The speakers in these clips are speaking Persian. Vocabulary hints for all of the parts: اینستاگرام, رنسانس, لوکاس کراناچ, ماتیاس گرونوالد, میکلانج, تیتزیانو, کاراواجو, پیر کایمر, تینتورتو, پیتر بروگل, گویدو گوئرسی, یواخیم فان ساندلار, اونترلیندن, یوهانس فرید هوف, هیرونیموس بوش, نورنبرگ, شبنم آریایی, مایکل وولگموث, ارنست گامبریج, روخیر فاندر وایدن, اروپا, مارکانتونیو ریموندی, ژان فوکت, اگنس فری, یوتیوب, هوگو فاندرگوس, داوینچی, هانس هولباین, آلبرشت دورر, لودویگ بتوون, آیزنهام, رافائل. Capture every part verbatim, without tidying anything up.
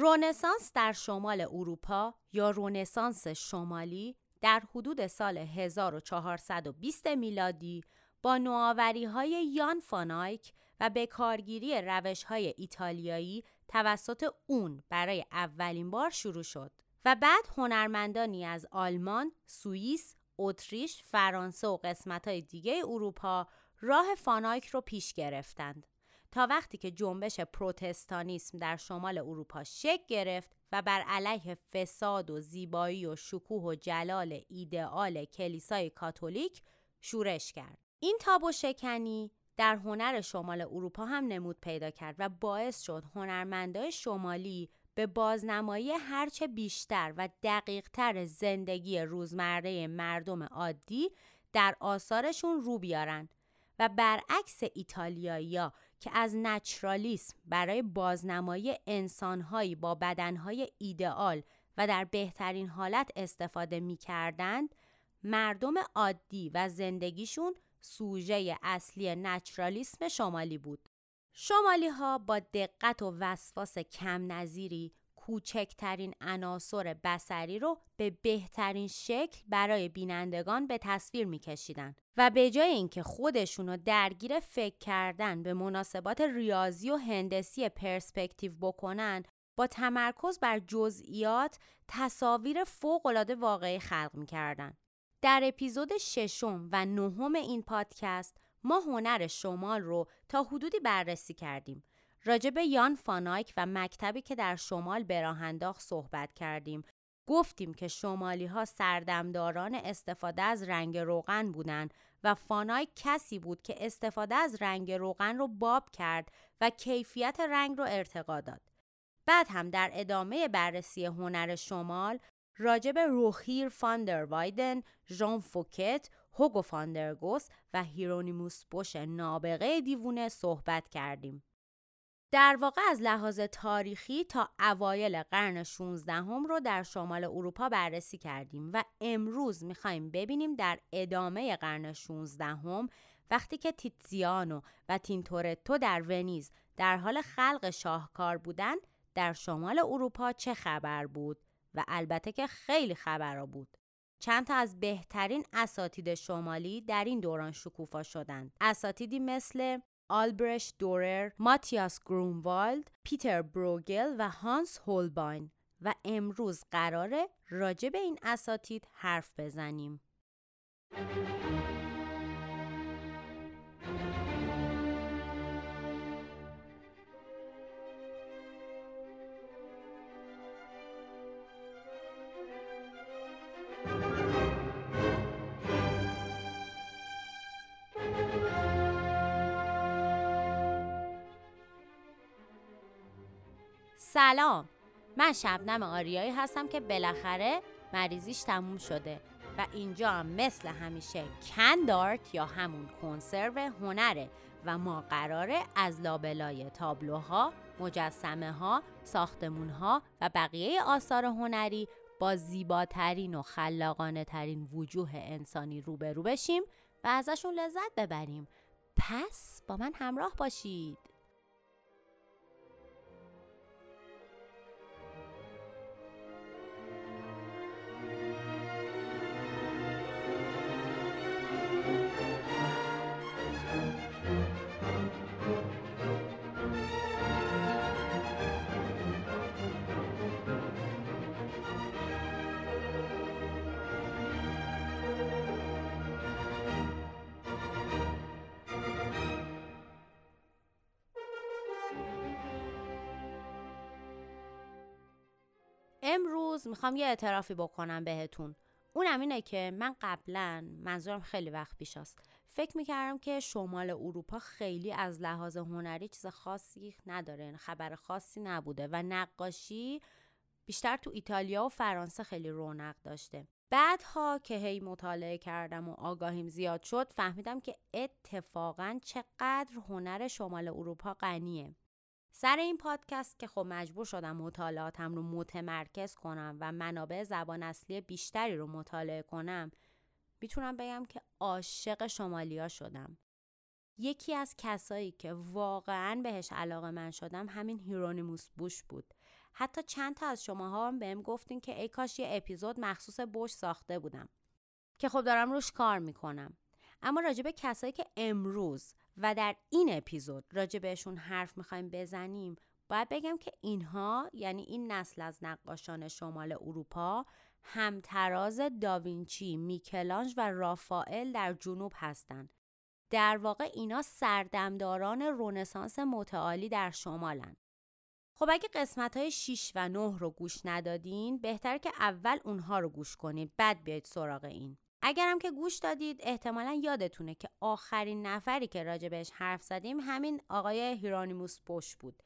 رنسانس در شمال اروپا یا رنسانس شمالی در حدود سال هزار و چهارصد و بیست میلادی با نوآوری‌های یان فان آیک و به کارگیری روش‌های ایتالیایی توسط اون برای اولین بار شروع شد و بعد هنرمندانی از آلمان، سوئیس، اتریش، فرانسه و قسمت‌های دیگه اروپا راه فان آیک رو پیش گرفتند تا وقتی که جنبش پروتستانیسم در شمال اروپا شکل گرفت و بر علیه فساد و زیبایی و شکوه و جلال ایدئال کلیسای کاتولیک شورش کرد. این تابو شکنی در هنر شمال اروپا هم نمود پیدا کرد و باعث شد هنرمندای شمالی به بازنمایی هرچه بیشتر و دقیق‌تر زندگی روزمره مردم عادی در آثارشون رو بیارن و برعکس ایتالیایی‌ها که از نچرالیسم برای بازنمایی انسان‌هایی با بدن‌های ایدئال و در بهترین حالت استفاده می‌کردند، مردم عادی و زندگیشون سوژه اصلی نچرالیسم شمالی بود. شمالی‌ها با دقت و وسواس کم نظیری کوچکترین عناصر بصری رو به بهترین شکل برای بینندگان به تصویر می‌کشیدن و به جای اینکه خودشونو درگیر فکر کردن به مناسبات ریاضی و هندسی پرسپکتیو بکنن، با تمرکز بر جزئیات تصاویر فوق‌العاده واقعی خلق می‌کردن. در اپیزود ششم و نهم این پادکست ما هنر شمال رو تا حدودی بررسی کردیم. راجع به یان فان آیک و مکتبی که در شمال به راه انداخت صحبت کردیم. گفتیم که شمالی‌ها سردمداران استفاده از رنگ روغن بودند و فان آیک کسی بود که استفاده از رنگ روغن رو باب کرد و کیفیت رنگ رو ارتقا داد. بعد هم در ادامه بررسی هنر شمال راجع به روخیر فاندر وایدن، ژان فوکت، هوگو فاندرگوس و هیرونیموس بوش نابغه دیوونه صحبت کردیم. در واقع از لحاظ تاریخی تا اوایل قرن شانزدهم رو در شمال اروپا بررسی کردیم و امروز می‌خوایم ببینیم در ادامه قرن شانزدهم وقتی که تیتزیانو و تینتورتو در ونیز در حال خلق شاهکار بودند، در شمال اروپا چه خبر بود و البته که خیلی خبرها بود. چند تا از بهترین اساتید شمالی در این دوران شکوفا شدند. اساتیدی مثل آلبرشت دورر، ماتیاس گرونوالد، پیتر بروگل و هانس هولباین و امروز قراره راجع به این اساتید حرف بزنیم. سلام، من شبنم آریایی هستم که بالاخره مریضیش تموم شده و اینجا هم مثل همیشه کندارت یا همون کنسرو هنره و ما قراره از لابلای تابلوها، مجسمه ها، ساختمون ها و بقیه آثار هنری با زیباترین و خلاقانه ترین وجوه انسانی روبرو بشیم و ازشون لذت ببریم. پس با من همراه باشید. امروز میخوام یه اعترافی بکنم بهتون. اونم اینه که من قبلا، منظورم خیلی وقت پیش است، فکر میکردم که شمال اروپا خیلی از لحاظ هنری چیز خاصی نداره، خبر خاصی نبوده و نقاشی بیشتر تو ایتالیا و فرانسه خیلی رونق داشته. بعدها که هی مطالعه کردم و آگاهیم زیاد شد، فهمیدم که اتفاقاً چقدر هنر شمال اروپا غنیه. سر این پادکست که خب مجبور شدم مطالعاتم رو متمرکز کنم و منابع زبان اصلی بیشتری رو مطالعه کنم، میتونم بگم که عاشق شمالیا شدم. یکی از کسایی که واقعاً بهش علاقه من شدم همین هیرونیموس بوش بود. حتی چند تا از شماها هم بهم گفتین که ای کاش یه اپیزود مخصوص بوش ساخته بودم که خب دارم روش کار میکنم. اما راجع به کسایی که امروز و در این اپیزود راجع بهشون حرف میخوایم بزنیم، باید بگم که اینها، یعنی این نسل از نقاشان شمال اروپا، همتراز داوینچی، میکلانج و رافائل در جنوب هستند. در واقع اینا سردمداران رنسانس متعالی در شمالن. خب اگه قسمت‌های شش و نه رو گوش ندادین، بهتر که اول اونها رو گوش کنید بعد بیاید سراغ این. اگرم که گوش دادید، احتمالاً یادتونه که آخرین نفری که راجع بهش حرف زدیم همین آقای هیرونیموس بوش بود.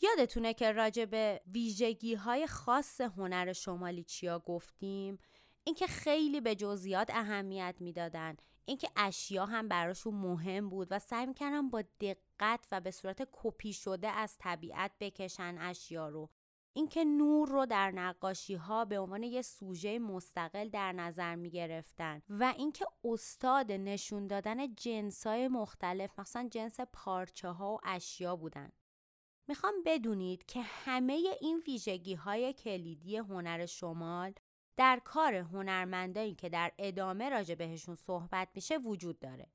یادتونه که راجع به ویژگی‌های خاص هنر شمالی چیا گفتیم؟ اینکه خیلی به جزئیات اهمیت میدادن، اینکه اشیا هم براشون مهم بود و سعی می‌کردن با دقت و به صورت کپی شده از طبیعت بکشن اشیا رو، اینکه نور رو در نقاشی‌ها به عنوان یه سوژه مستقل در نظر می‌گرفتن و اینکه استاد نشون دادن جنس‌های مختلف، مثلا جنس پارچه‌ها و اشیا بودن. میخوام بدونید که همه این ویژگی‌های کلیدی هنر شمال در کار هنرمندایی که در ادامه راجع بهشون صحبت میشه وجود داره.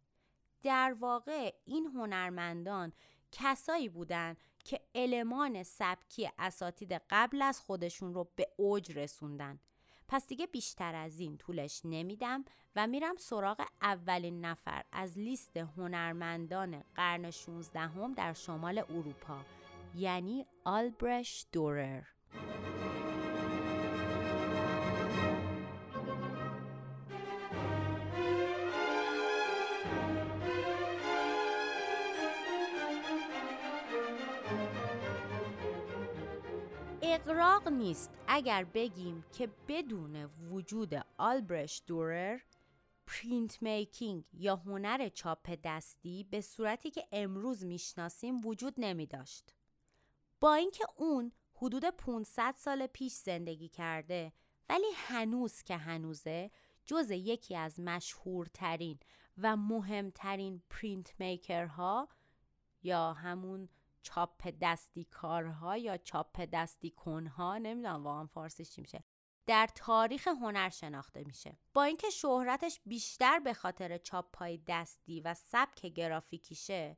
در واقع این هنرمندان کسایی بودن که المان سبکی اساتید قبل از خودشون رو به اوج رسوندن. پس دیگه بیشتر از این طولش نمیدم و میرم سراغ اولین نفر از لیست هنرمندان قرن شانزدهم هم در شمال اروپا، یعنی آلبرشت دورر. اغراق نیست اگر بگیم که بدون وجود آلبرشت دورر، پرینت میکینگ یا هنر چاپ دستی به صورتی که امروز میشناسیم وجود نمی داشت. با اینکه اون حدود پانصد سال پیش زندگی کرده، ولی هنوز که هنوزه جز یکی از مشهورترین و مهمترین پرینت میکرها یا همون چاپ دستی کارها یا چاپ دستی کنها، نمیدونم واقعا فارسیش چی میشه، در تاریخ هنر شناخته میشه. با اینکه شهرتش بیشتر به خاطر چاپ‌های دستی و سبک گرافیکیشه،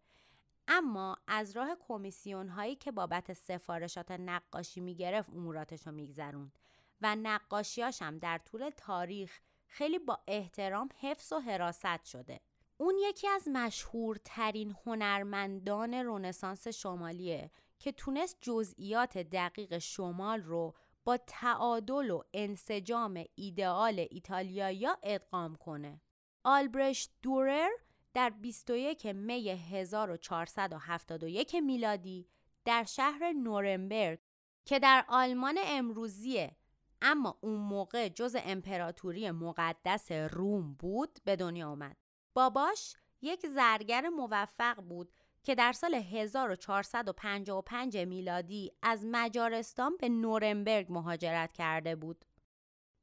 اما از راه کمیسیون هایی که بابت سفارشات نقاشی میگرفت اموراتشو میگذروند و نقاشیاش هم در طول تاریخ خیلی با احترام حفظ و حراست شده. اون یکی از مشهورترین هنرمندان رنسانس شمالیه که تونست جزئیات دقیق شمال رو با تعادل و انسجام ایدئال ایتالیایی‌ها ادغام کنه. آلبرشت دورر در بیست و یکم می هزار و چهارصد و هفتاد و یک میلادی در شهر نورنبرگ که در آلمان امروزیه اما اون موقع جز امپراتوری مقدس روم بود به دنیا آمد. باباش یک زرگر موفق بود که در سال هزار و چهارصد و پنجاه و پنج میلادی از مجارستان به نورنبرگ مهاجرت کرده بود.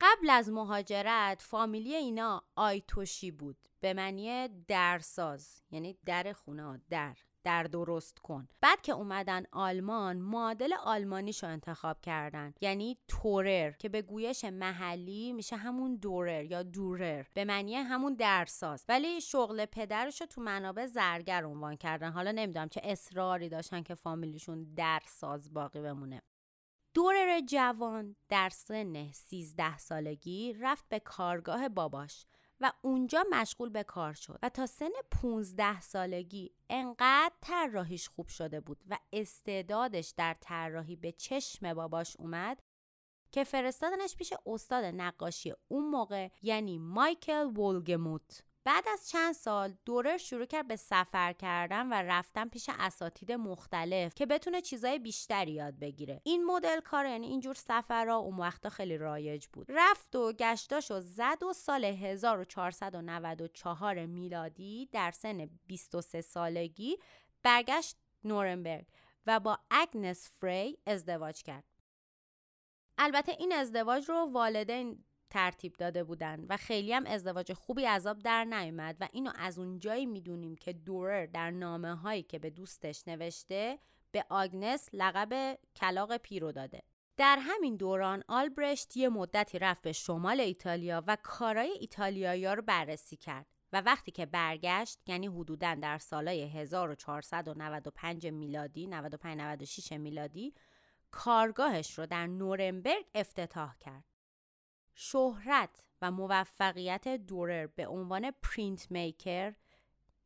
قبل از مهاجرت فامیلی اینا آیتوشی بود، به معنی درساز، یعنی در خونه، در در درست کن. بعد که اومدن آلمان، معادل آلمانیشو انتخاب کردن، یعنی تورر که به گویش محلی میشه همون دورر یا دورر، به معنی همون درساز. ولی شغل پدرشو تو منابع زرگر عنوان کردن. حالا نمیدونم چه اصراری داشتن که فامیلیشون درساز باقی بمونه. دورر جوان در سن سیزده سالگی رفت به کارگاه باباش و اونجا مشغول به کار شد و تا سن پانزده سالگی انقدر طراحیش خوب شده بود و استعدادش در طراحی به چشم باباش اومد که فرستادنش پیش استاد نقاشی اون موقع، یعنی مایکل وولگموث. بعد از چند سال دورر شروع کرد به سفر کردن و رفتن پیش اساتید مختلف که بتونه چیزای بیشتری یاد بگیره. این مدل کار، یعنی اینجور سفرها، اون وقتا خیلی رایج بود. رفت و گشتاشو زد و سال هزار و چهارصد و نود و چهار میلادی در سن بیست و سه سالگی برگشت نورنبرگ و با اگنس فری ازدواج کرد. البته این ازدواج رو والدین ترتیب داده بودن و خیلی هم ازدواج خوبی عذاب در نیامد و اینو از اون جایی میدونیم که دورر در نامه هایی که به دوستش نوشته به آگنس لقب کلاغ پیرو داده. در همین دوران آلبرشت یه مدتی رفت به شمال ایتالیا و کارای ایتالیایی‌ها رو بررسی کرد و وقتی که برگشت، یعنی حدوداً در سالهای هزار و چهارصد و نود و پنج میلادی، نود و پنج نود و شش میلادی، کارگاهش رو در نورنبرگ افتتاح کرد. شهرت و موفقیت دورر به عنوان پرینت میکر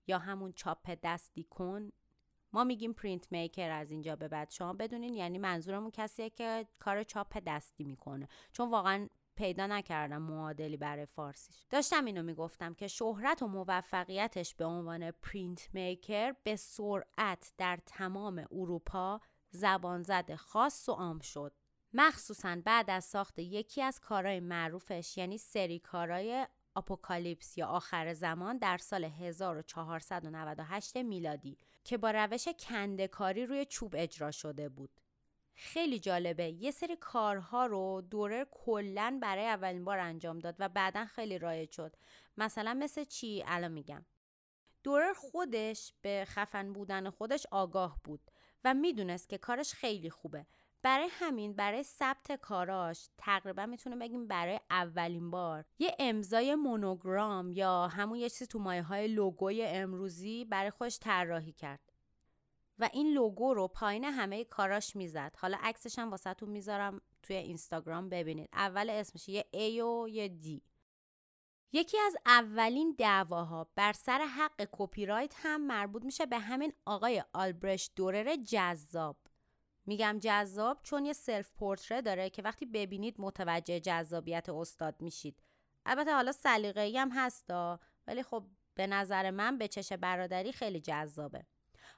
یا همون چاپ دستی کن، ما میگیم پرینت میکر از اینجا به بعد، شما بدونین یعنی منظورمون کسیه که کار چاپ دستی میکنه، چون واقعا پیدا نکردم معادلی برای فارسیش. داشتم اینو میگفتم که شهرت و موفقیتش به عنوان پرینت میکر به سرعت در تمام اروپا زبانزد خاص و عام شد، مخصوصاً بعد از ساخت یکی از کارهای معروفش، یعنی سری کارهای آپوکالیپس یا آخر زمان در سال هزار و چهارصد و نود و هشت میلادی که با روش کنده‌کاری روی چوب اجرا شده بود. خیلی جالبه، یه سری کارها رو دورر کلاً برای اولین بار انجام داد و بعداً خیلی رایج شد. مثلا مثل چی؟ الان میگم. دورر خودش به خفن بودن خودش آگاه بود و میدونست که کارش خیلی خوبه. برای همین برای ثبت کاراش تقریبا میتونه بگیم برای اولین بار یه امضای مونوگرام یا همون یه چیزی تو مایه‌های لوگوی امروزی برای خودش طراحی کرد و این لوگو رو پایین همه کاراش میزد. حالا عکسش هم واسهتون میذارم توی اینستاگرام ببینید. اول اسمش یه A و یه D. یکی از اولین دعواها بر سر حق کپی رایت هم مربوط میشه به همین آقای آلبرشت دورر جذاب. میگم جذاب چون یه سلف پورتره داره که وقتی ببینید متوجه جذابیت استاد میشید. البته حالا سلیقه‌ای هم هستا، ولی خب به نظر من به چش برادری خیلی جذابه.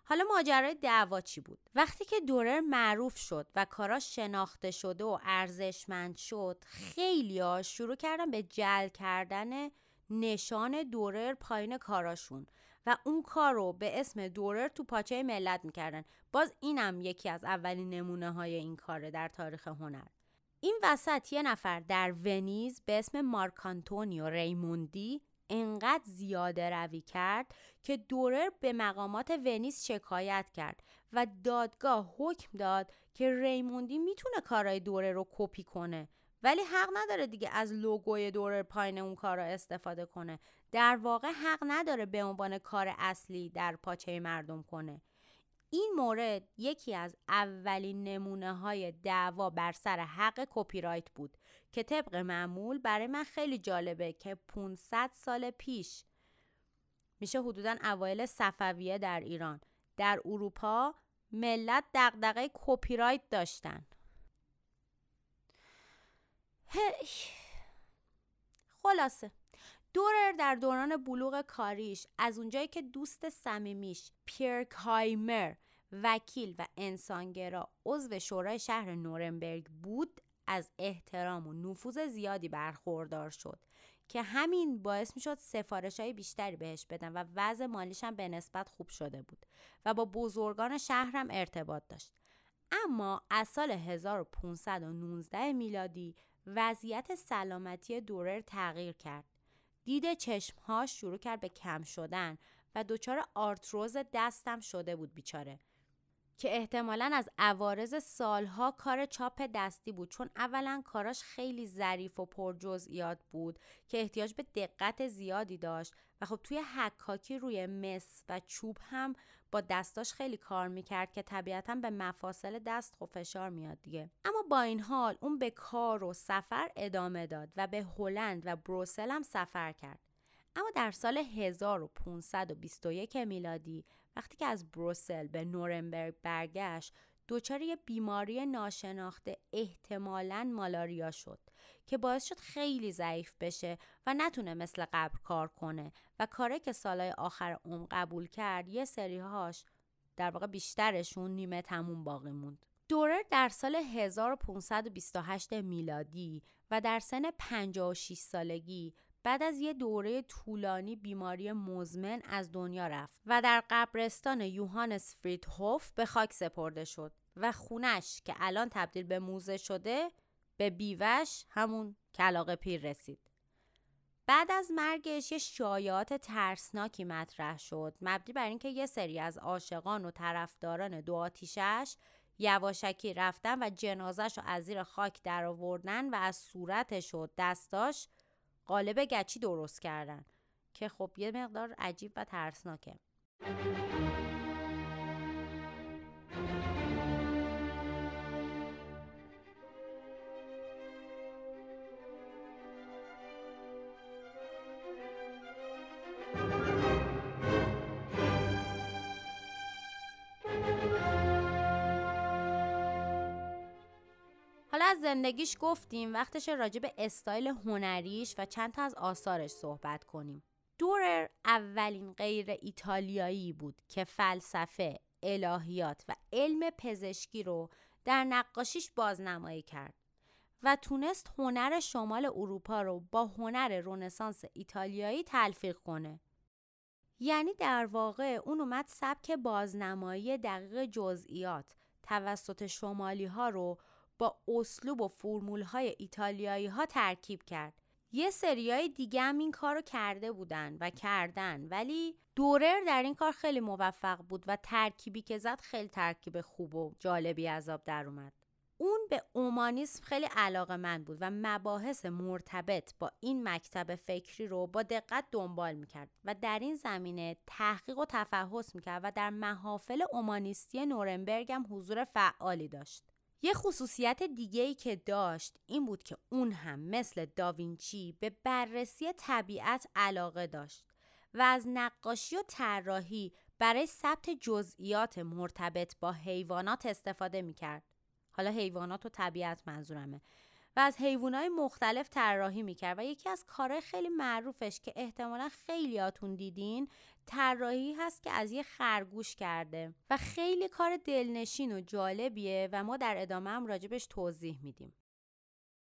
حالا ماجرای دعوا چی بود؟ وقتی که دورر معروف شد و کاراش شناخته شده و ارزشمند شد، خیلی‌ها شروع کردن به جعل کردن نشان دورر پایین کاراشون و اون کار رو به اسم دورر تو پاچه ملت میکردن. باز اینم یکی از اولین نمونه های این کاره در تاریخ هنر. این وسط یه نفر در ونیز به اسم مارکانتونیو ریموندی انقدر زیاده روی کرد که دورر به مقامات ونیز شکایت کرد و دادگاه حکم داد که ریموندی میتونه کارهای دورر رو کپی کنه، ولی حق نداره دیگه از لوگوی دورر پایین اون کار را استفاده کنه. در واقع حق نداره به عنوان کار اصلی در پاچه مردم کنه. این مورد یکی از اولین نمونه های دعوا بر سر حق کپی رایت بود که طبق معمول برای من خیلی جالبه که پانصد سال پیش، میشه حدوداً اوایل صفویه در ایران، در اروپا ملت دغدغه کپی رایت داشتن. هی. خلاصه دورر در دوران بلوغ کاریش، از اونجایی که دوست صمیمیش پیر کایمر وکیل و انسانگرا عضو شورای شهر نورنبرگ بود، از احترام و نفوذ زیادی برخوردار شد که همین باعث می شد سفارش‌های بیشتری بهش بدن و وضع مالیش هم به نسبت خوب شده بود و با بزرگان شهر هم ارتباط داشت. اما از سال هزار و پانصد و نوزده میلادی وضعیت سلامتی دورر تغییر کرد. دید چشمهاش شروع کرد به کم شدن و دچار آرتروز دستم شده بود بیچاره، که احتمالاً از عوارض سالها کار چاپ دستی بود، چون اولاً کاراش خیلی ظریف و پر جزئیات بود که احتیاج به دقت زیادی داشت و خب توی حکاکی روی مس و چوب هم با دستاش خیلی کار میکرد که طبیعتاً به مفاصل دست خب فشار میاد دیگه. اما با این حال اون به کار و سفر ادامه داد و به هلند و بروسل هم سفر کرد. اما در سال هزار و پانصد و بیست و یک میلادی وقتی که از بروسل به نورنبرگ برگشت، دچار یه بیماری ناشناخته، احتمالاً مالاریا شد، که باعث شد خیلی ضعیف بشه و نتونه مثل قبل کار کنه و کاری که سالهای آخر عمر قبول کرد یه سریهاش، در واقع بیشترشون، نیمه تموم باقی موند. دورر در سال هزار و پانصد و بیست و هشت میلادی و در سن پنجاه و شش سالگی بعد از یه دوره طولانی بیماری مزمن از دنیا رفت و در قبرستان یوهانس فرید هوف به خاک سپرده شد و خونش که الان تبدیل به موزه شده به بیوه‌اش همون کلاغ پیر رسید. بعد از مرگش یه شایعات ترسناکی مطرح شد، مبنی بر اینکه یه سری از عاشقان و طرفداران دو آتیشش یواشکی رفتن و جنازه‌شو از زیر خاک درآوردن و از صورتش و دستاش قالب گچی درست کردن که خب یه مقدار عجیب و ترسناکه. حالا از زندگیش گفتیم، وقتش راجع به استایل هنریش و چند تا از آثارش صحبت کنیم. دورر اولین غیر ایتالیایی بود که فلسفه، الهیات و علم پزشکی رو در نقاشیش بازنمایی کرد و تونست هنر شمال اروپا رو با هنر رنسانس ایتالیایی تلفیق کنه. یعنی در واقع اون اومد سبک بازنمایی دقیق جزئیات توسط شمالی ها رو با اسلوب و فرمول های ایتالیایی ها ترکیب کرد. یه سریای دیگه هم این کارو کرده بودن و کردن، ولی دورر در این کار خیلی موفق بود و ترکیبی که زد خیلی ترکیب خوب و جالبی از آب در اومد. اون به اومانیسم خیلی علاقه‌مند بود و مباحث مرتبط با این مکتب فکری رو با دقت دنبال میکرد و در این زمینه تحقیق و تفحص میکرد و در محافل اومانیستی نورنبرگ هم حضور فعالی داشت. یه خصوصیت دیگه‌ای که داشت این بود که اون هم مثل داوینچی به بررسی طبیعت علاقه داشت و از نقاشی و طراحی برای ثبت جزئیات مرتبط با حیوانات استفاده می‌کرد. حالا حیوانات و طبیعت منظورمه. و از حیوانات مختلف طراحی می‌کرد و یکی از کارهای خیلی معروفش که احتمالاً خیلیاتون دیدین طراحی هست که از یه خرگوش کرده و خیلی کار دلنشین و جالبیه و ما در ادامه هم راجبش توضیح میدیم.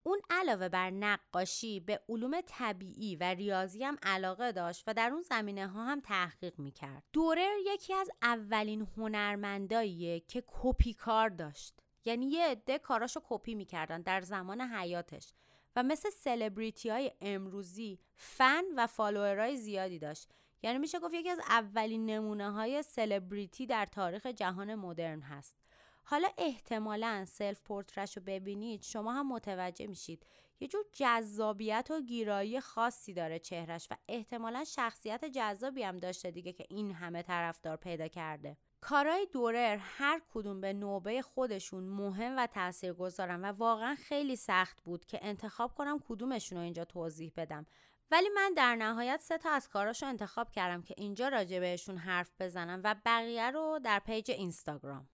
اون علاوه بر نقاشی به علوم طبیعی و ریاضی هم علاقه داشت و در اون زمینه ها هم تحقیق می‌کرد. دورر یکی از اولین هنرمنداییه که کپی کار داشت. یعنی یه عده کاراشو کپی میکردن در زمان حیاتش و مثل سلبریتی های امروزی فن و فالوورای زیادی داشت. یعنی میشه گفت یکی از اولین نمونه های سلبریتی در تاریخ جهان مدرن هست. حالا احتمالاً سلف پورترشو ببینید شما هم متوجه میشید یه جور جذابیت و گیرایی خاصی داره چهرش و احتمالاً شخصیت جذابی هم داشته دیگه که این همه طرفدار پیدا کرده. کارهای دورر هر کدوم به نوبه خودشون مهم و تاثیرگذارن و واقعا خیلی سخت بود که انتخاب کنم کدومشون رو اینجا توضیح بدم، ولی من در نهایت سه تا از کاراشو انتخاب کردم که اینجا راجع بهشون حرف بزنم و بقیه رو در پیج اینستاگرام.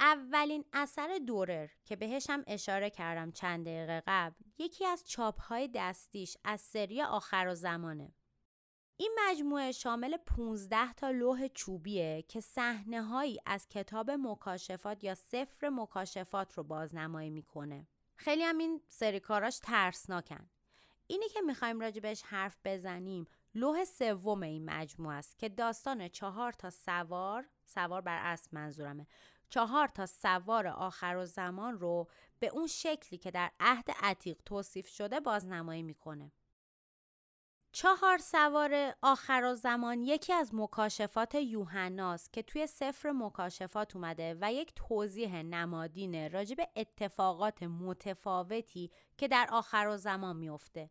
اولین اثر دورر که بهش هم اشاره کردم چند دقیقه قبل یکی از چاپهای دستیش از سری آخرالزمانه. این مجموعه شامل پانزده تا لوح چوبیه که صحنه‌هایی از کتاب مکاشفات یا سفر مکاشفات رو بازنمایی میکنه. خیلی هم این سری کاراش ترسناکن. اینی که میخوایم راجع بهش حرف بزنیم لوح سوم این مجموعه است که داستان چهار تا سوار، سوار بر اسب منظورمه، چهار تا سوار آخرالزمان رو به اون شکلی که در عهد عتیق توصیف شده بازنمایی میکنه. چهار سوار آخرالزمان یکی از مکاشفات یوحناست که توی سفر مکاشفات اومده و یک توضیح نمادینه راجع به اتفاقات متفاوتی که در آخرالزمان میفته.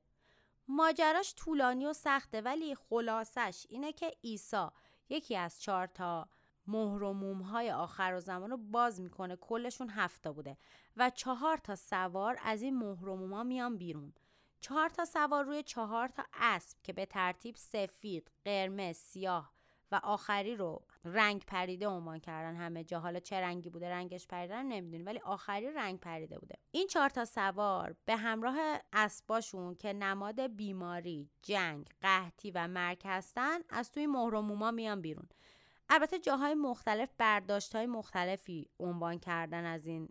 ماجراش طولانی و سخته، ولی خلاصش اینه که عیسی یکی از چهار تا مهر و موم‌های آخرالزمان رو باز میکنه. کلشون هفت تا بوده و چهار تا سوار از این مهر و موم‌ها میان بیرون. چهار تا سوار روی چهار تا اسب که به ترتیب سفید، قرمز، سیاه و آخری رو رنگ پریده عنوان کردن همه جا. حالا چه رنگی بوده رنگش پریدن نمیدونی، ولی آخری رنگ پریده بوده. این چهار تا سوار به همراه اسباشون که نماد بیماری، جنگ، قحطی و مرگ هستن از توی مهر و موما میان بیرون. البته جاهای مختلف برداشت‌های مختلفی عنوان کردن از این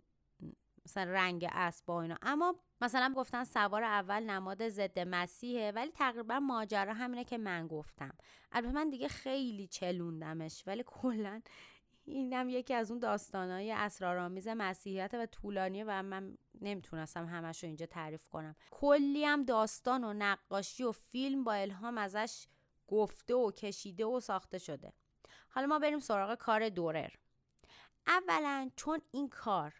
مثلا رنگ اسب و اینا، اما مثلا گفتن سوار اول نماد ضد مسیحه، ولی تقریبا ماجرا همینه که من گفتم. البته من دیگه خیلی چلوندمش، ولی کلا اینم یکی از اون داستانای اسرارآمیز مسیحیت و طولانیه و من نمیتونستم همش رو اینجا تعریف کنم. کلی هم داستان و نقاشی و فیلم با الهام ازش گفته و کشیده و ساخته شده. حالا ما بریم سراغ کار دورر. اولا چون این کار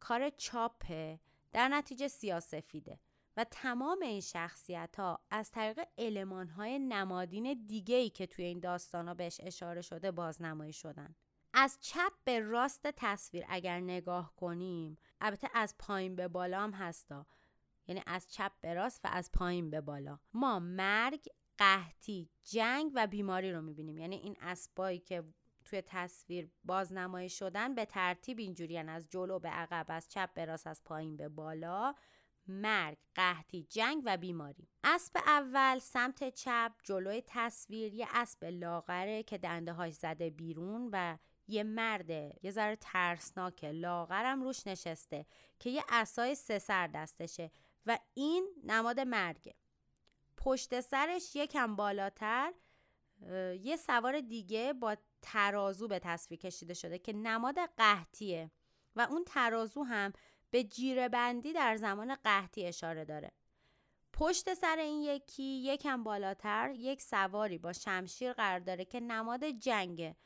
کار چاپه، در نتیجه سیاه‌سفیده و تمام این شخصیت‌ها از طریق المان‌های نمادین دیگه‌ای که توی این داستانا بهش اشاره شده بازنمایی شدن. از چپ به راست تصویر اگر نگاه کنیم، البته از پایین به بالا هم هستا، یعنی از چپ به راست و از پایین به بالا، ما مرگ، قحطی، جنگ و بیماری رو می‌بینیم. یعنی این اسبایی که توی تصویر بازنمایی شدن به ترتیب اینجوریان، از جلو به عقب، از چپ به راست، از پایین به بالا: مرگ، قحطی، جنگ و بیماری. اسب اول سمت چپ جلوی تصویر یه اسب لاغره که دنده هاش زده بیرون و یه مرده یه ذره ترسناک لاغرم روش نشسته که یه عصای سه سر دستشه و این نماد مرگه. پشت سرش یکم بالاتر یه سوار دیگه با ترازو به تصویر کشیده شده که نماد قحطیه و اون ترازو هم به جیره بندی در زمان قحطی اشاره داره. پشت سر این یکی یکم بالاتر یک سواری با شمشیر قرار داره که نماد جنگه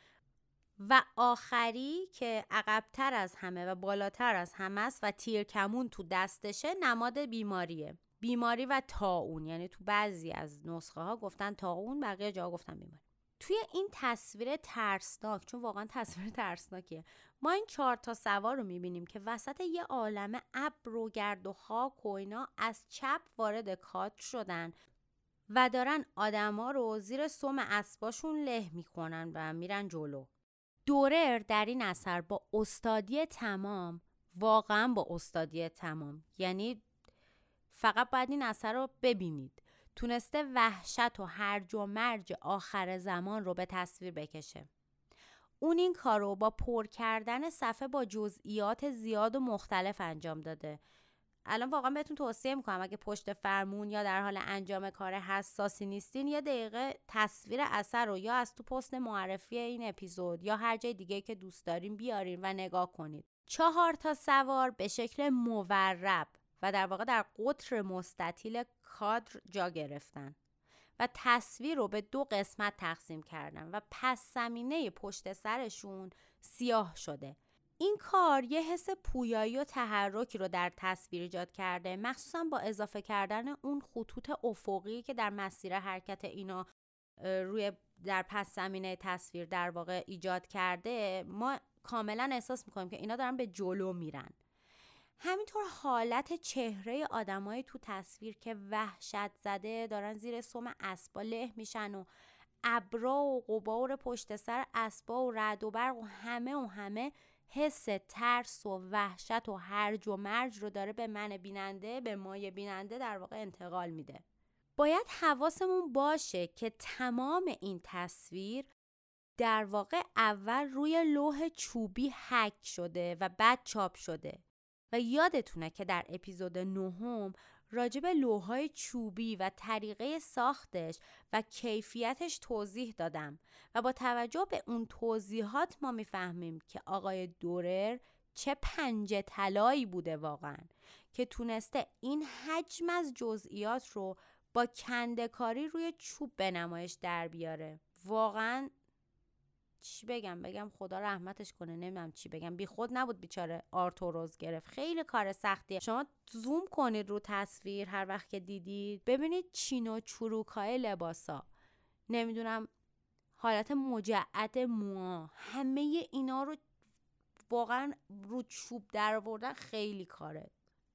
و آخری که عقبتر از همه و بالاتر از همه است و تیرکمون تو دستشه نماد بیماریه. بیماری و طاعون، یعنی تو بعضی از نسخه ها گفتن طاعون، بقیه جا گفتن بیماری. توی این تصویر ترسناک، چون واقعا تصویر ترسناکیه، ما این چهار تا سوار رو میبینیم که وسط یه عالمه ابر و گرد و خاک و اینا از چپ وارد کادر شدن و دارن آدما رو زیر سم اسباشون له میکنن و میرن جلو. دورر در این اثر با استادی تمام، واقعا با استادی تمام، یعنی فقط باید این اثر رو ببینید، تونسته وحشت و هرج و مرج آخر زمان رو به تصویر بکشه. اون این کار رو با پر کردن صفحه با جزئیات زیاد و مختلف انجام داده. الان واقعا بهتون توصیه میکنم اگه پشت فرمون یا در حال انجام کار حساسی نیستین، یه دقیقه تصویر اثر رو یا از تو پست معرفی این اپیزود یا هر جای دیگه که دوست دارین بیارین و نگاه کنید. چهار تا سوار به شکل مورب و در واقع در قطر مستطیل کادر جا گرفتن و تصویر رو به دو قسمت تقسیم کردن و پس زمینه پشت سرشون سیاه شده. این کار یه حس پویایی و تحرکی رو در تصویر ایجاد کرده، مخصوصا با اضافه کردن اون خطوط افقی که در مسیر حرکت اینا روی در پس زمینه تصویر در واقع ایجاد کرده. ما کاملا احساس می‌کنیم که اینا دارن به جلو میرن. همینطور حالت چهره آدمای تو تصویر که وحشت زده دارن زیر سم اسبا له میشن و ابرا و غبار پشت سر اسبا و رعد و برق و همه و همه حس ترس و وحشت و هرج و مرج رو داره به من بیننده، به مای بیننده در واقع انتقال میده. باید حواسمون باشه که تمام این تصویر در واقع اول روی لوح چوبی حک شده و بعد چاپ شده و یادتونه که در اپیزود نهم راجب لوح‌های چوبی و طریقه ساختش و کیفیتش توضیح دادم و با توجه به اون توضیحات ما میفهمیم که آقای دورر چه پنجه طلایی بوده واقعا که تونسته این حجم از جزئیات رو با کنده‌کاری روی چوب به نمایش در بیاره. واقعا چی بگم بگم خدا رحمتش کنه، نمیدونم چی بگم، بی خود نبود بیچاره آرتوروز گرفت. خیلی کار سختیه. شما زوم کنید رو تصویر هر وقت که دیدید ببینید چین و چروکای لباسا، نمیدونم حالت مجعد موها، همه اینا رو واقعا رو چوب در آوردن خیلی کار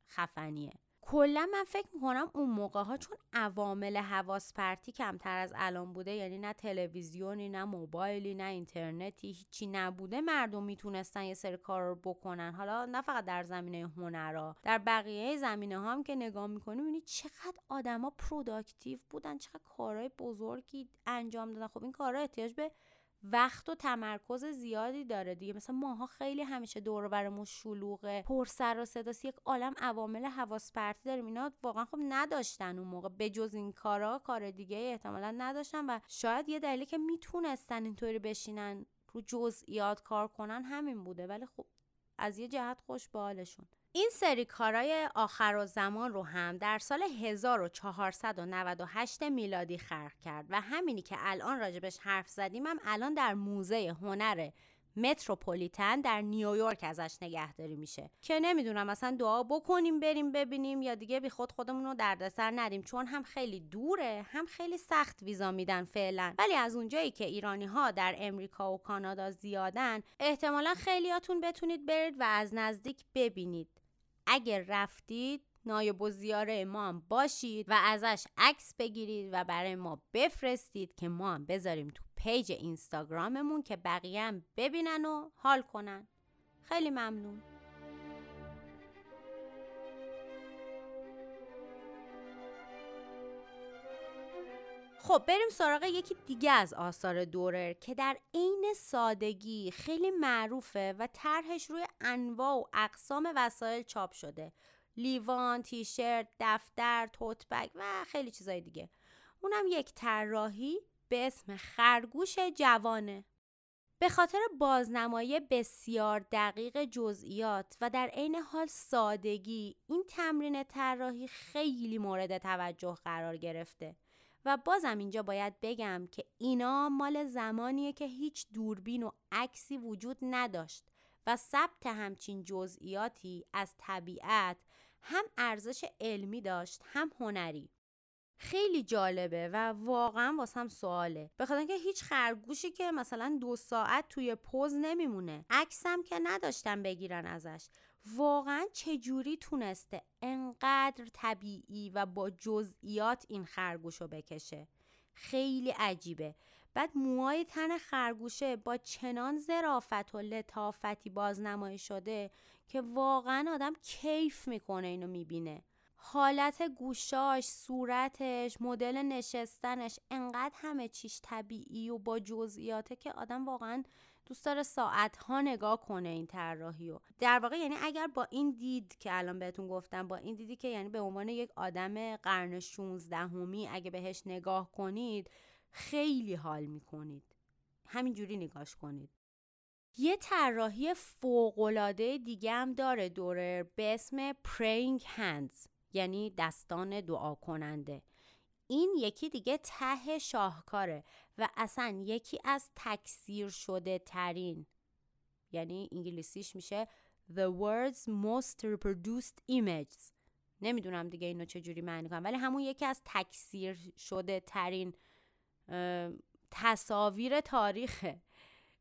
خفنیه. کلا من فکر میکنم اون موقع ها چون عوامل حواس پرتی کمتر از الان بوده، یعنی نه تلویزیونی، نه موبایلی، نه اینترنتی، هیچی نبوده، مردم میتونستن یه سری کار رو بکنن. حالا نه فقط در زمینه هنرها، در بقیه زمینه ها هم که نگاه میکنیم یعنی چقدر آدم ها پروداکتیو بودن، چقدر کارهای بزرگی انجام دادن. خب این کارها احتیاج به وقت و تمرکز زیادی داره دیگه. مثلا ماها خیلی همیشه دور و برمون شلوغه، پر سر و صداست، یک عالم عوامل حواس پرتی داریم. اینا واقعا خب نداشتن اون موقع، به جز این کارا کار دیگه احتمالاً نداشتن و شاید یه دلیلی که میتونستن اینطوری بشینن رو جزئیات کار کنن همین بوده. ولی خب از یه جهت خوش به حالشون. این سری کارای آخرالزمان رو هم در سال هزار و چهارصد و نود و هشت میلادی خلق کرد و همینی که الان راجبش حرف زدیم هم الان در موزه هنر متروپولیتن در نیویورک ازش نگهداری میشه که نمیدونم اصلا دعا بکنیم بریم ببینیم یا دیگه بی خود خودمون رو دردسر ندیم، چون هم خیلی دوره هم خیلی سخت ویزا میدن فعلا. ولی از اونجایی که ایرانی ها در امریکا و کانادا زیادن، احتمالا خیلیاتون بتونید برید و از نزدیک ببینید. اگر رفتید نایب الزیاره ما هم باشید و ازش عکس بگیرید و برای ما بفرستید که ما هم بذاریم تو پیج اینستاگراممون که بقیه هم ببینن و حال کنن. خیلی ممنون. خب بریم سراغ یکی دیگه از آثار دورر که در عین سادگی خیلی معروفه و طرحش روی انواع و اقسام وسایل چاپ شده. لیوان، تیشرت، دفتر، توت بگ و خیلی چیزای دیگه. اونم یک طراحی به اسم خرگوش جوانه. به خاطر بازنمایی بسیار دقیق جزئیات و در عین حال سادگی، این تمرین طراحی خیلی مورد توجه قرار گرفته. و بازم اینجا باید بگم که اینا مال زمانیه که هیچ دوربین و عکسی وجود نداشت و ثبت همچین جزئیاتی از طبیعت هم ارزش علمی داشت هم هنری. خیلی جالبه و واقعا واسم سواله، بخاطر اینکه هیچ خرگوشی که مثلا دو ساعت توی پوز نمیمونه، عکسم که نداشتم بگیرن ازش، واقعا چجوری تونسته انقدر طبیعی و با جزئیات این خرگوشو بکشه؟ خیلی عجیبه. بعد موهای تن خرگوشه با چنان ظرافت و لطافتی بازنمایی شده که واقعا آدم کیف میکنه اینو میبینه. حالت گوشاش، صورتش، مدل نشستنش، انقدر همه چیش طبیعی و با جزئیاته که آدم واقعا دوست داره ساعتها نگاه کنه این طراحی. در واقع یعنی اگر با این دید که الان بهتون گفتم، با این دیدی که یعنی به عنوان یک آدم قرن شانزدهمی اگه بهش نگاه کنید خیلی حال میکنید. همینجوری نگاش کنید. یه طراحی فوق‌العاده دیگه هم داره دورر به اسم praying hands، یعنی دستان دعا کننده. این یکی دیگه ته شاهکاره و اصلا یکی از تکثیر شده ترین، یعنی انگلیسیش میشه the world's most reproduced images. نمیدونم دیگه اینو چجوری معنی کنم، ولی همون یکی از تکثیر شده ترین تصاویر تاریخه.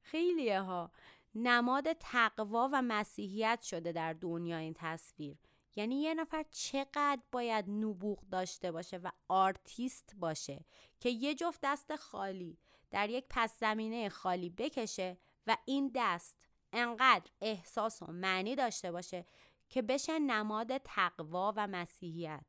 خیلیه ها نماد تقوا و مسیحیت شده در دنیا این تصویر. یعنی یه نفر چقدر باید نبوغ داشته باشه و آرتیست باشه که یه جفت دست خالی در یک پس زمینه خالی بکشه و این دست انقدر احساس و معنی داشته باشه که بشه نماد تقوا و مسیحیت.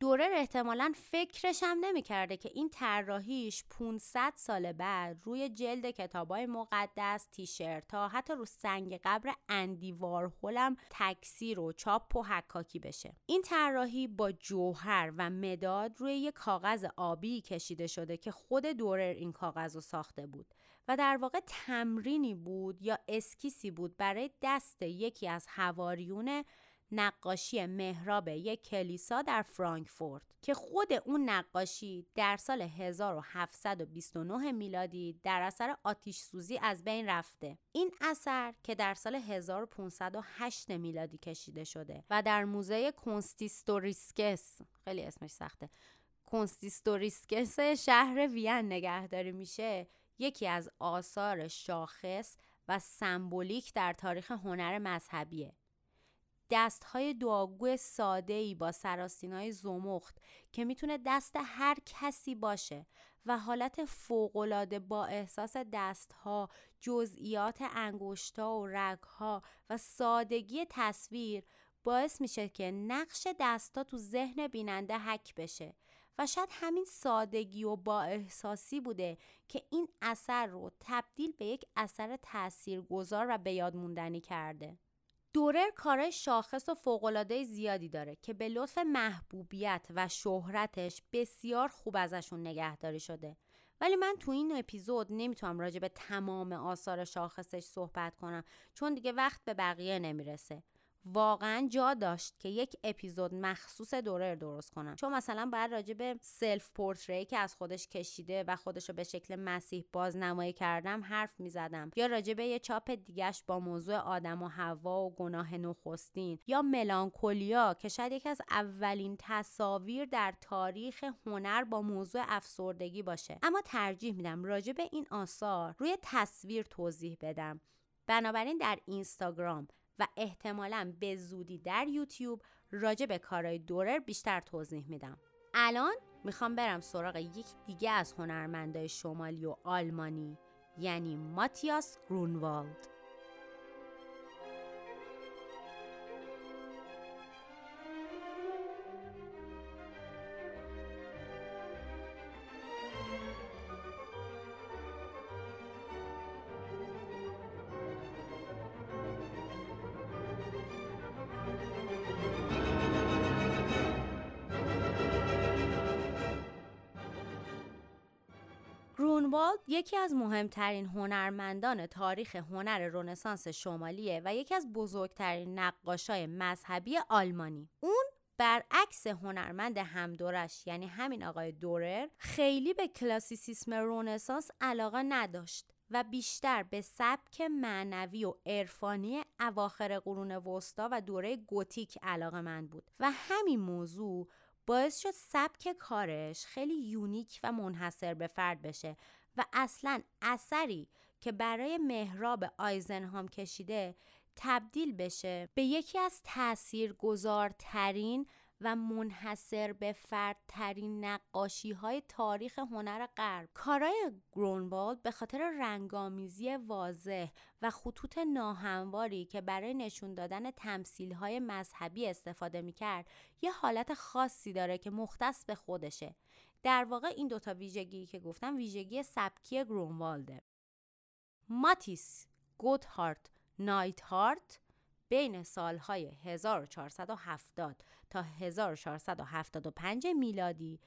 دورر احتمالاً فکرش هم نمی کرده که این طراحیش پانصد سال بعد روی جلد کتابای مقدس، تیشرتا، حتی رو سنگ قبر اندی وارهول هم تکثیر و چاپ و حکاکی بشه. این طراحی با جوهر و مداد روی یک کاغذ آبی کشیده شده که خود دورر این کاغذ رو ساخته بود و در واقع تمرینی بود یا اسکیسی بود برای دست یکی از حواریون نقاشی محراب یک کلیسا در فرانکفورت که خود اون نقاشی در سال هزار و هفتصد و بیست و نه میلادی در اثر آتش سوزی از بین رفته. این اثر که در سال هزار و پانصد و هشت میلادی کشیده شده و در موزه کنستیستوریسکس، خیلی اسمش سخته، کنستیستوریسکس شهر وین نگهداری میشه، یکی از آثار شاخص و سمبولیک در تاریخ هنر مذهبیه. دست‌های دعاگوی ساده‌ای با سراسین‌های زمخت که میتونه دست هر کسی باشه و حالت فوق‌العاده با احساس دست‌ها، جزئیات انگشت‌ها و رگ‌ها و سادگی تصویر باعث میشه که نقش دست‌ها تو ذهن بیننده حک بشه و شاید همین سادگی و با احساسی بوده که این اثر رو تبدیل به یک اثر تاثیرگذار و بیادموندنی کرده. دورر کارهای شاخص و فوق‌العاده زیادی داره که به لطف محبوبیت و شهرتش بسیار خوب ازشون نگهداری شده، ولی من تو این اپیزود نمیتونم راجع به تمام آثار شاخصش صحبت کنم چون دیگه وقت به بقیه نمیرسه. واقعا جا داشت که یک اپیزود مخصوص دورر درست کنم، چون مثلا باید راجع به سلف پورتری که از خودش کشیده و خودشو به شکل مسیح بازنمایی کردم حرف میزدم، یا راجع به یه چاپ دیگه‌اش با موضوع آدم و حوا و گناه نخستین، یا ملانکولیا که شاید یکی از اولین تصاویر در تاریخ هنر با موضوع افسردگی باشه. اما ترجیح میدم راجع به این آثار روی تصویر توضیح بدم. بنابراین در اینستاگرام و احتمالاً به زودی در یوتیوب راجع به کارهای دورر بیشتر توضیح میدم. الان میخوام برم سراغ یک دیگه از هنرمندای شمالی و آلمانی، یعنی ماتیاس گرونوالد. گرونوالد یکی از مهمترین هنرمندان تاریخ هنر رنسانس شمالیه و یکی از بزرگترین نقاشای مذهبی آلمانی. اون برعکس هنرمند همدورش، یعنی همین آقای دورر، خیلی به کلاسیسیسم رنسانس علاقه نداشت و بیشتر به سبک معنوی و عرفانی اواخر قرون وسطا و دوره گوتیک علاقه‌مند بود و همین موضوع باعث شد سبک کارش خیلی یونیک و منحصر به فرد بشه و اصلاً اثری که برای محراب آیزنهام کشیده تبدیل بشه به یکی از تأثیرگذارترین و منحصر به فردترین نقاشی‌های تاریخ هنر غرب. کارهای گرونوالد به خاطر رنگامیزی واضح و خطوط ناهمواری که برای نشون دادن تمثیل‌های مذهبی استفاده می‌کرد، یه حالت خاصی داره که مختص به خودشه. در واقع این دوتا ویژگی که گفتم ویژگی سبکی گرونوالده. ماتیس گوتهارت نایتهارت بین سالهای هزار و چهارصد و هفتاد تا هزار و چهارصد و هفتاد و پنج میلادی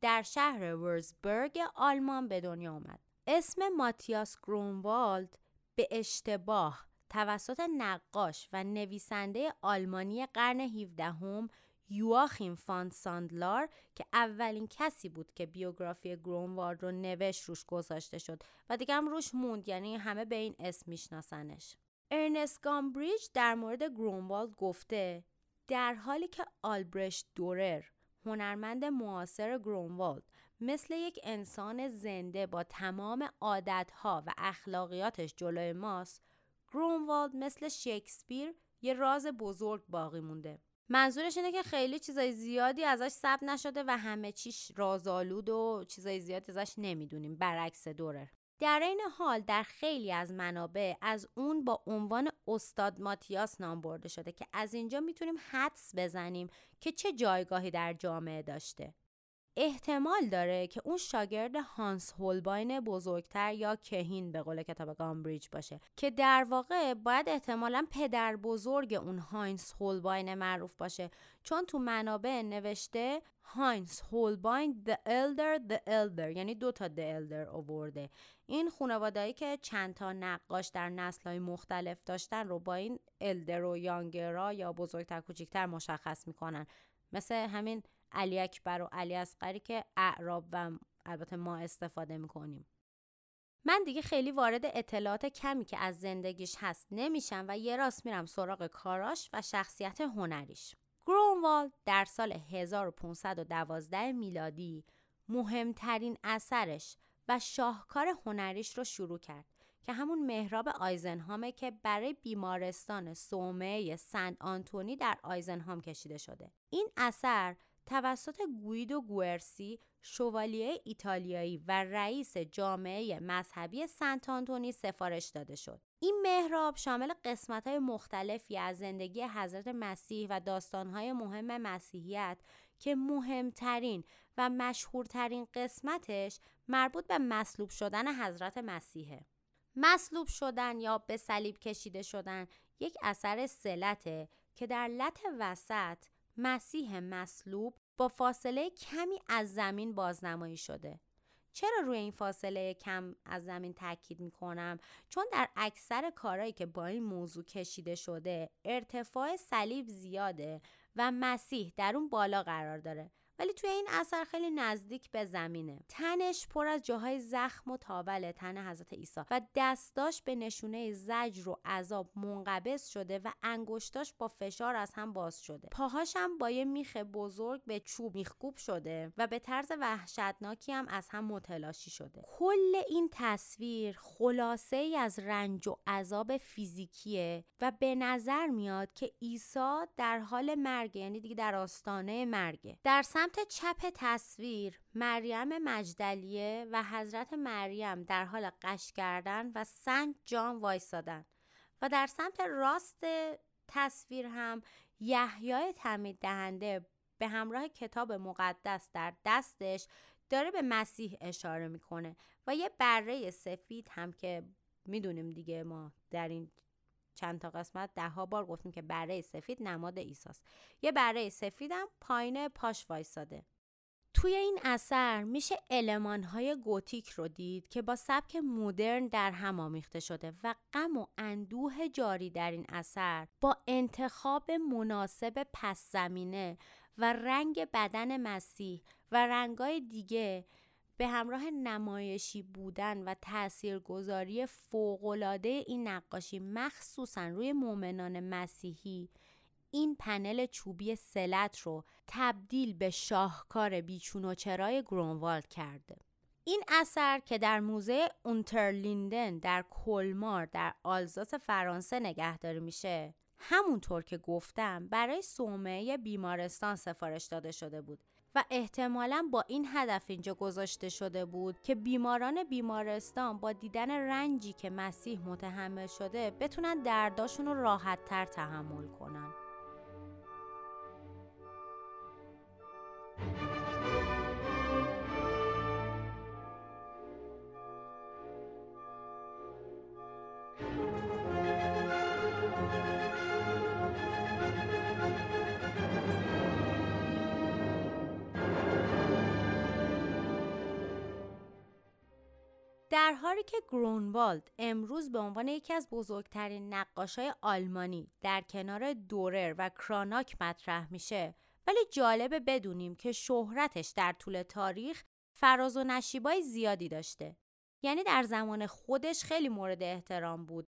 در شهر ورزبرگ آلمان به دنیا آمد. اسم ماتیاس گرونوالد به اشتباه توسط نقاش و نویسنده آلمانی قرن هفدهم یواخیم فان ساندلار که اولین کسی بود که بیوگرافی گرونوالد رو نوشت روش گذاشته شد و دیگه هم روش موند، یعنی همه به این اسم میشناسنش. ارنست گامبریج در مورد گرونوالد گفته: در حالی که آلبرشت دورر هنرمند معاصر گرونوالد مثل یک انسان زنده با تمام عادتها و اخلاقیاتش جلوی ماست، گرونوالد مثل شکسپیر یه راز بزرگ باقی مونده. منظورش اینه که خیلی چیزای زیادی ازش ثبت نشده و همه چیش رازآلود و چیزای زیادی ازش نمیدونیم، برعکس دورر. در این حال در خیلی از منابع از اون با عنوان استاد ماتیاس نام برده شده که از اینجا میتونیم حدس بزنیم که چه جایگاهی در جامعه داشته. احتمال داره که اون شاگرد هانس هولباین بزرگتر یا کهین به قول کتاب گامبریج باشه که در واقع باید احتمالاً پدر بزرگ اون هانس هولباین معروف باشه، چون تو منابع نوشته هانس هولباین the elder the elder، یعنی دوتا the elder آورده. این خانواده‌ای که چند تا نقاش در نسل‌های مختلف داشتن رو با این elder و younger یا بزرگتر کوچکتر مشخص میکنن، مثل همین علی اکبر و علی اصغری که اعراب و البته ما استفاده میکنیم. من دیگه خیلی وارد اطلاعات کمی که از زندگیش هست نمیشم و یه راست میرم سراغ کاراش و شخصیت هنریش. گرونوالد در سال هزار و پانصد و دوازده میلادی مهمترین اثرش و شاهکار هنریش رو شروع کرد که همون محراب آیزنهامه که برای بیمارستان صومعه سنت آنتونی در آیزنهام کشیده شده. این اثر توسط گویدو گوئرسی، شوالیه ایتالیایی و رئیس جامعه مذهبی سنت آنتونی سفارش داده شد. این محراب شامل قسمت‌های مختلفی از زندگی حضرت مسیح و داستان‌های مهم مسیحیت که مهمترین و مشهورترین قسمتش مربوط به مصلوب شدن حضرت مسیحه. مصلوب شدن یا به صلیب کشیده شدن یک اثر سلته که در لط وسط مسیح مصلوب با فاصله کمی از زمین بازنمایی شده. چرا روی این فاصله کم از زمین تاکید میکنم؟ چون در اکثر کارهایی که با این موضوع کشیده شده ارتفاع صلیب زیاده و مسیح در اون بالا قرار داره، ولی توی این اثر خیلی نزدیک به زمینه. تنش پر از جاهای زخم و تاوله، تن حضرت عیسی، و دستاش به نشونه زجر و عذاب منقبض شده و انگشتاش با فشار از هم باز شده. پاهاش هم با یه میخ بزرگ به چوب میخکوب شده و به طرز وحشتناکی هم از هم متلاشی شده. کل این تصویر خلاصه‌ای از رنج و عذاب فیزیکیه و به نظر میاد که عیسی در حال مرگ، یعنی دیگه در آستانه مرگه. در سمت چپ تصویر مریم مجدلیه و حضرت مریم در حال غش کردن و سنت جان وایسادن، و در سمت راست تصویر هم یحیای تعمید دهنده به همراه کتاب مقدس در دستش داره به مسیح اشاره میکنه و یه بره سفید هم که میدونیم دیگه، ما در این چند تا قسمت ده ها بار گفتیم که بره سفید نماد عیسی است. یه بره سفیدم پایین پاش وایساده. توی این اثر میشه المان‌های گوتیک رو دید که با سبک مدرن در هم آمیخته شده و غم و اندوه جاری در این اثر با انتخاب مناسب پس زمینه و رنگ بدن مسیح و رنگ‌های دیگه به همراه نمایشی بودن و تاثیرگذاری فوق‌العاده این نقاشی، مخصوصاً روی مؤمنان مسیحی، این پنل چوبی سلت رو تبدیل به شاهکار بیچون و چرای گرونوالد کرده. این اثر که در موزه اونترلیندن در کلمار در آلزاس فرانسه نگهداری میشه، همونطور که گفتم برای صومعه بیمارستان سفارش داده شده بود و احتمالاً با این هدف اینجا گذاشته شده بود که بیماران بیمارستان با دیدن رنجی که مسیح متحمل شده بتونن درداشون رو راحت تر تحمل کنن. در حالی که گرونوالد امروز به عنوان یکی از بزرگترین نقاشای آلمانی در کنار دورر و کراناک مطرح میشه، ولی جالبه بدونیم که شهرتش در طول تاریخ فراز و نشیبای زیادی داشته. یعنی در زمان خودش خیلی مورد احترام بود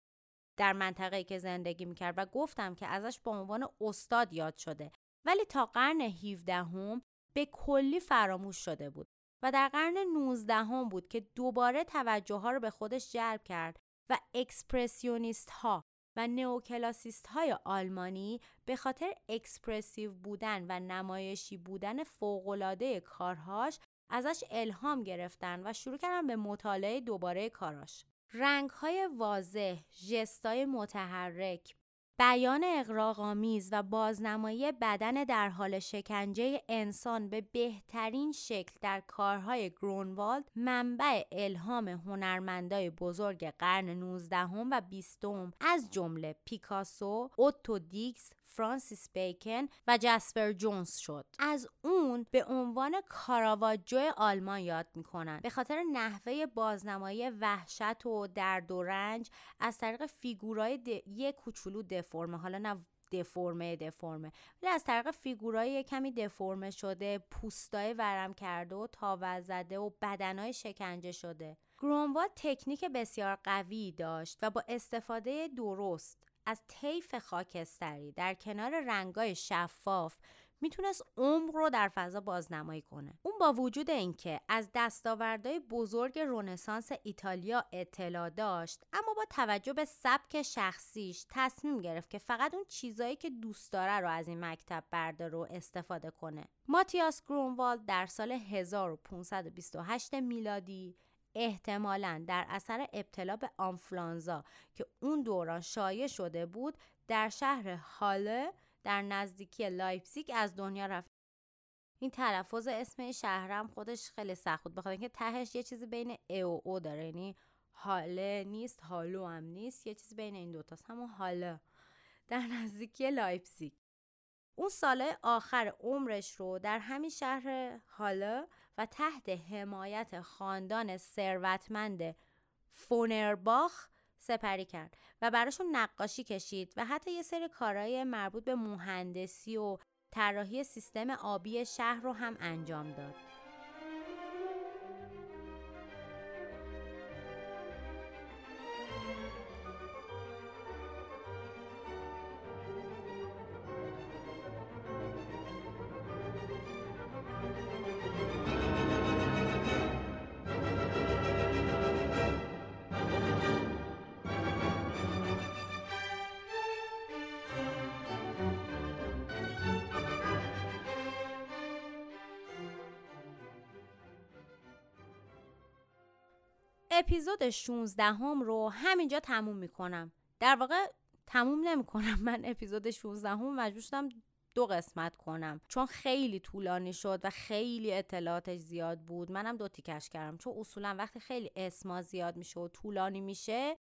در منطقه‌ای که زندگی میکرد و گفتم که ازش به عنوان استاد یاد شده، ولی تا قرن هفدهم هم به کلی فراموش شده بود و در قرن نوزدهم هم بود که دوباره توجه ها رو به خودش جلب کرد و اکسپرسیونیست ها و نئوکلاسیست های آلمانی به خاطر اکسپرسیو بودن و نمایشی بودن فوق‌العاده کارهاش ازش الهام گرفتن و شروع کردن به مطالعه دوباره کاراش. رنگ های واضح، ژستای متحرک، بیان اغراق‌آمیز و بازنمایی بدن در حال شکنجه انسان به بهترین شکل در کارهای گرونوالد منبع الهام هنرمندای بزرگ قرن نوزدهم و بیستم از جمله پیکاسو، اوتو دیکس، فرانسیس بیکن و جسپر جونز شد. از اون به عنوان کاراواجو آلمان یاد میکنن به خاطر نحوه بازنمایی وحشت و درد و رنج از طریق فیگورای د... یک کوچولو دفرمه، حالا نه دفرمه دفرمه ولی از طریق فیگورای کمی دفرمه شده، پوستای ورم کرده و تاول زده و بدنای شکنجه شده. گرونوالد تکنیک بسیار قوی داشت و با استفاده درست از طیف خاکستری در کنار رنگای شفاف میتونست عمر رو در فضا بازنمایی کنه. اون با وجود اینکه از دستاوردهای بزرگ رنسانس ایتالیا اطلاع داشت، اما با توجه به سبک شخصیش تصمیم گرفت که فقط اون چیزایی که دوست داره رو از این مکتب برداره و استفاده کنه. ماتیاس گرونوالد در سال هزار و پانصد و بیست و هشت میلادی احتمالاً در اثر ابتلا به آنفلانزا که اون دوران شایع شده بود در شهر هاله در نزدیکی لایپزیگ از دنیا رفت. این تلفظ اسم شهرم خودش خیلی سخت بود، بخاطر اینکه تهش یه چیزی بین ا و او داره، یعنی هاله نیست، هالو هم نیست، یه چیزی بین این دوتاست، همون هاله در نزدیکی لایپزیگ. اون ساله آخر عمرش رو در همین شهر هاله و تحت حمایت خاندان ثروتمند فونرباخ سپری کرد و براشون نقاشی کشید و حتی یه سری کارهای مربوط به مهندسی و طراحی سیستم آبی شهر رو هم انجام داد. اپیزود شانزدهم رو همینجا تموم میکنم. در واقع تموم نمیکنم، من اپیزود شانزدهم رو مجبور شدم دو قسمت کنم چون خیلی طولانی شد و خیلی اطلاعاتش زیاد بود. منم دو تیکش کردم چون اصولا وقتی خیلی اسما زیاد میشه و طولانی میشه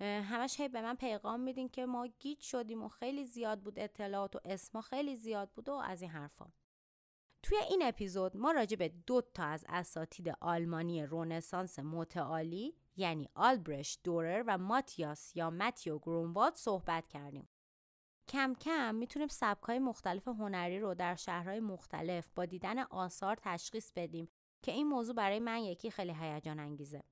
همش هی به من پیغام میدین که ما گیج شدیم و خیلی زیاد بود اطلاعات و اسما خیلی زیاد بود و از این حرفا. توی این اپیزود ما راجع به دو تا از اساتید آلمانی رنسانس متعالی یعنی آلبرشت دورر و ماتیاس یا ماتیو گرونوالد صحبت کردیم. کم کم میتونیم سبکای مختلف هنری رو در شهرهای مختلف با دیدن آثار تشخیص بدیم که این موضوع برای من یکی خیلی هیجان انگیزه.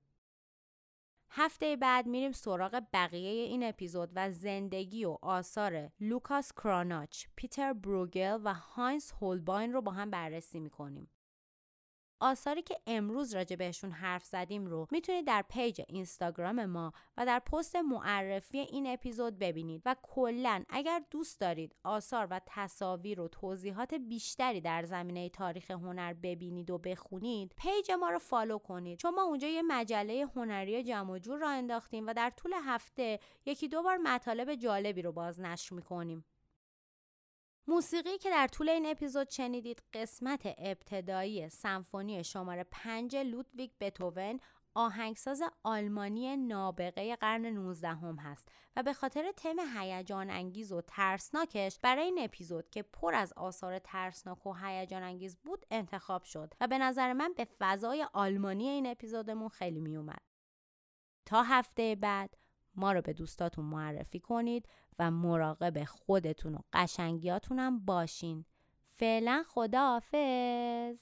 هفته بعد میریم سراغ بقیه این اپیزود و زندگی و آثار لوکاس کراناچ، پیتر بروگل و هانس هولباین رو با هم بررسی میکنیم. آثاری که امروز راجع بهشون حرف زدیم رو میتونید در پیج اینستاگرام ما و در پست معرفی این اپیزود ببینید و کلاً اگر دوست دارید آثار و تصاویر و توضیحات بیشتری در زمینه تاریخ هنر ببینید و بخونید پیج ما رو فالو کنید، چون ما اونجا یه مجله هنری جمع و جور راه انداختیم و در طول هفته یکی دو بار مطالب جالبی رو بازنشر می‌کنیم. موسیقی که در طول این اپیزود شنیدید قسمت ابتدایی سمفونی شماره پنج لودویگ بتوون، آهنگساز آلمانی نابغه قرن نوزدهم هست و به خاطر تم هیجان انگیز و ترسناکش برای این اپیزود که پر از آثار ترسناک و هیجان انگیز بود انتخاب شد و به نظر من به فضای آلمانی این اپیزودمون خیلی می اومد. تا هفته بعد ما رو به دوستاتون معرفی کنید و مراقب خودتون و قشنگیاتون هم باشین. فعلا خداحافظ.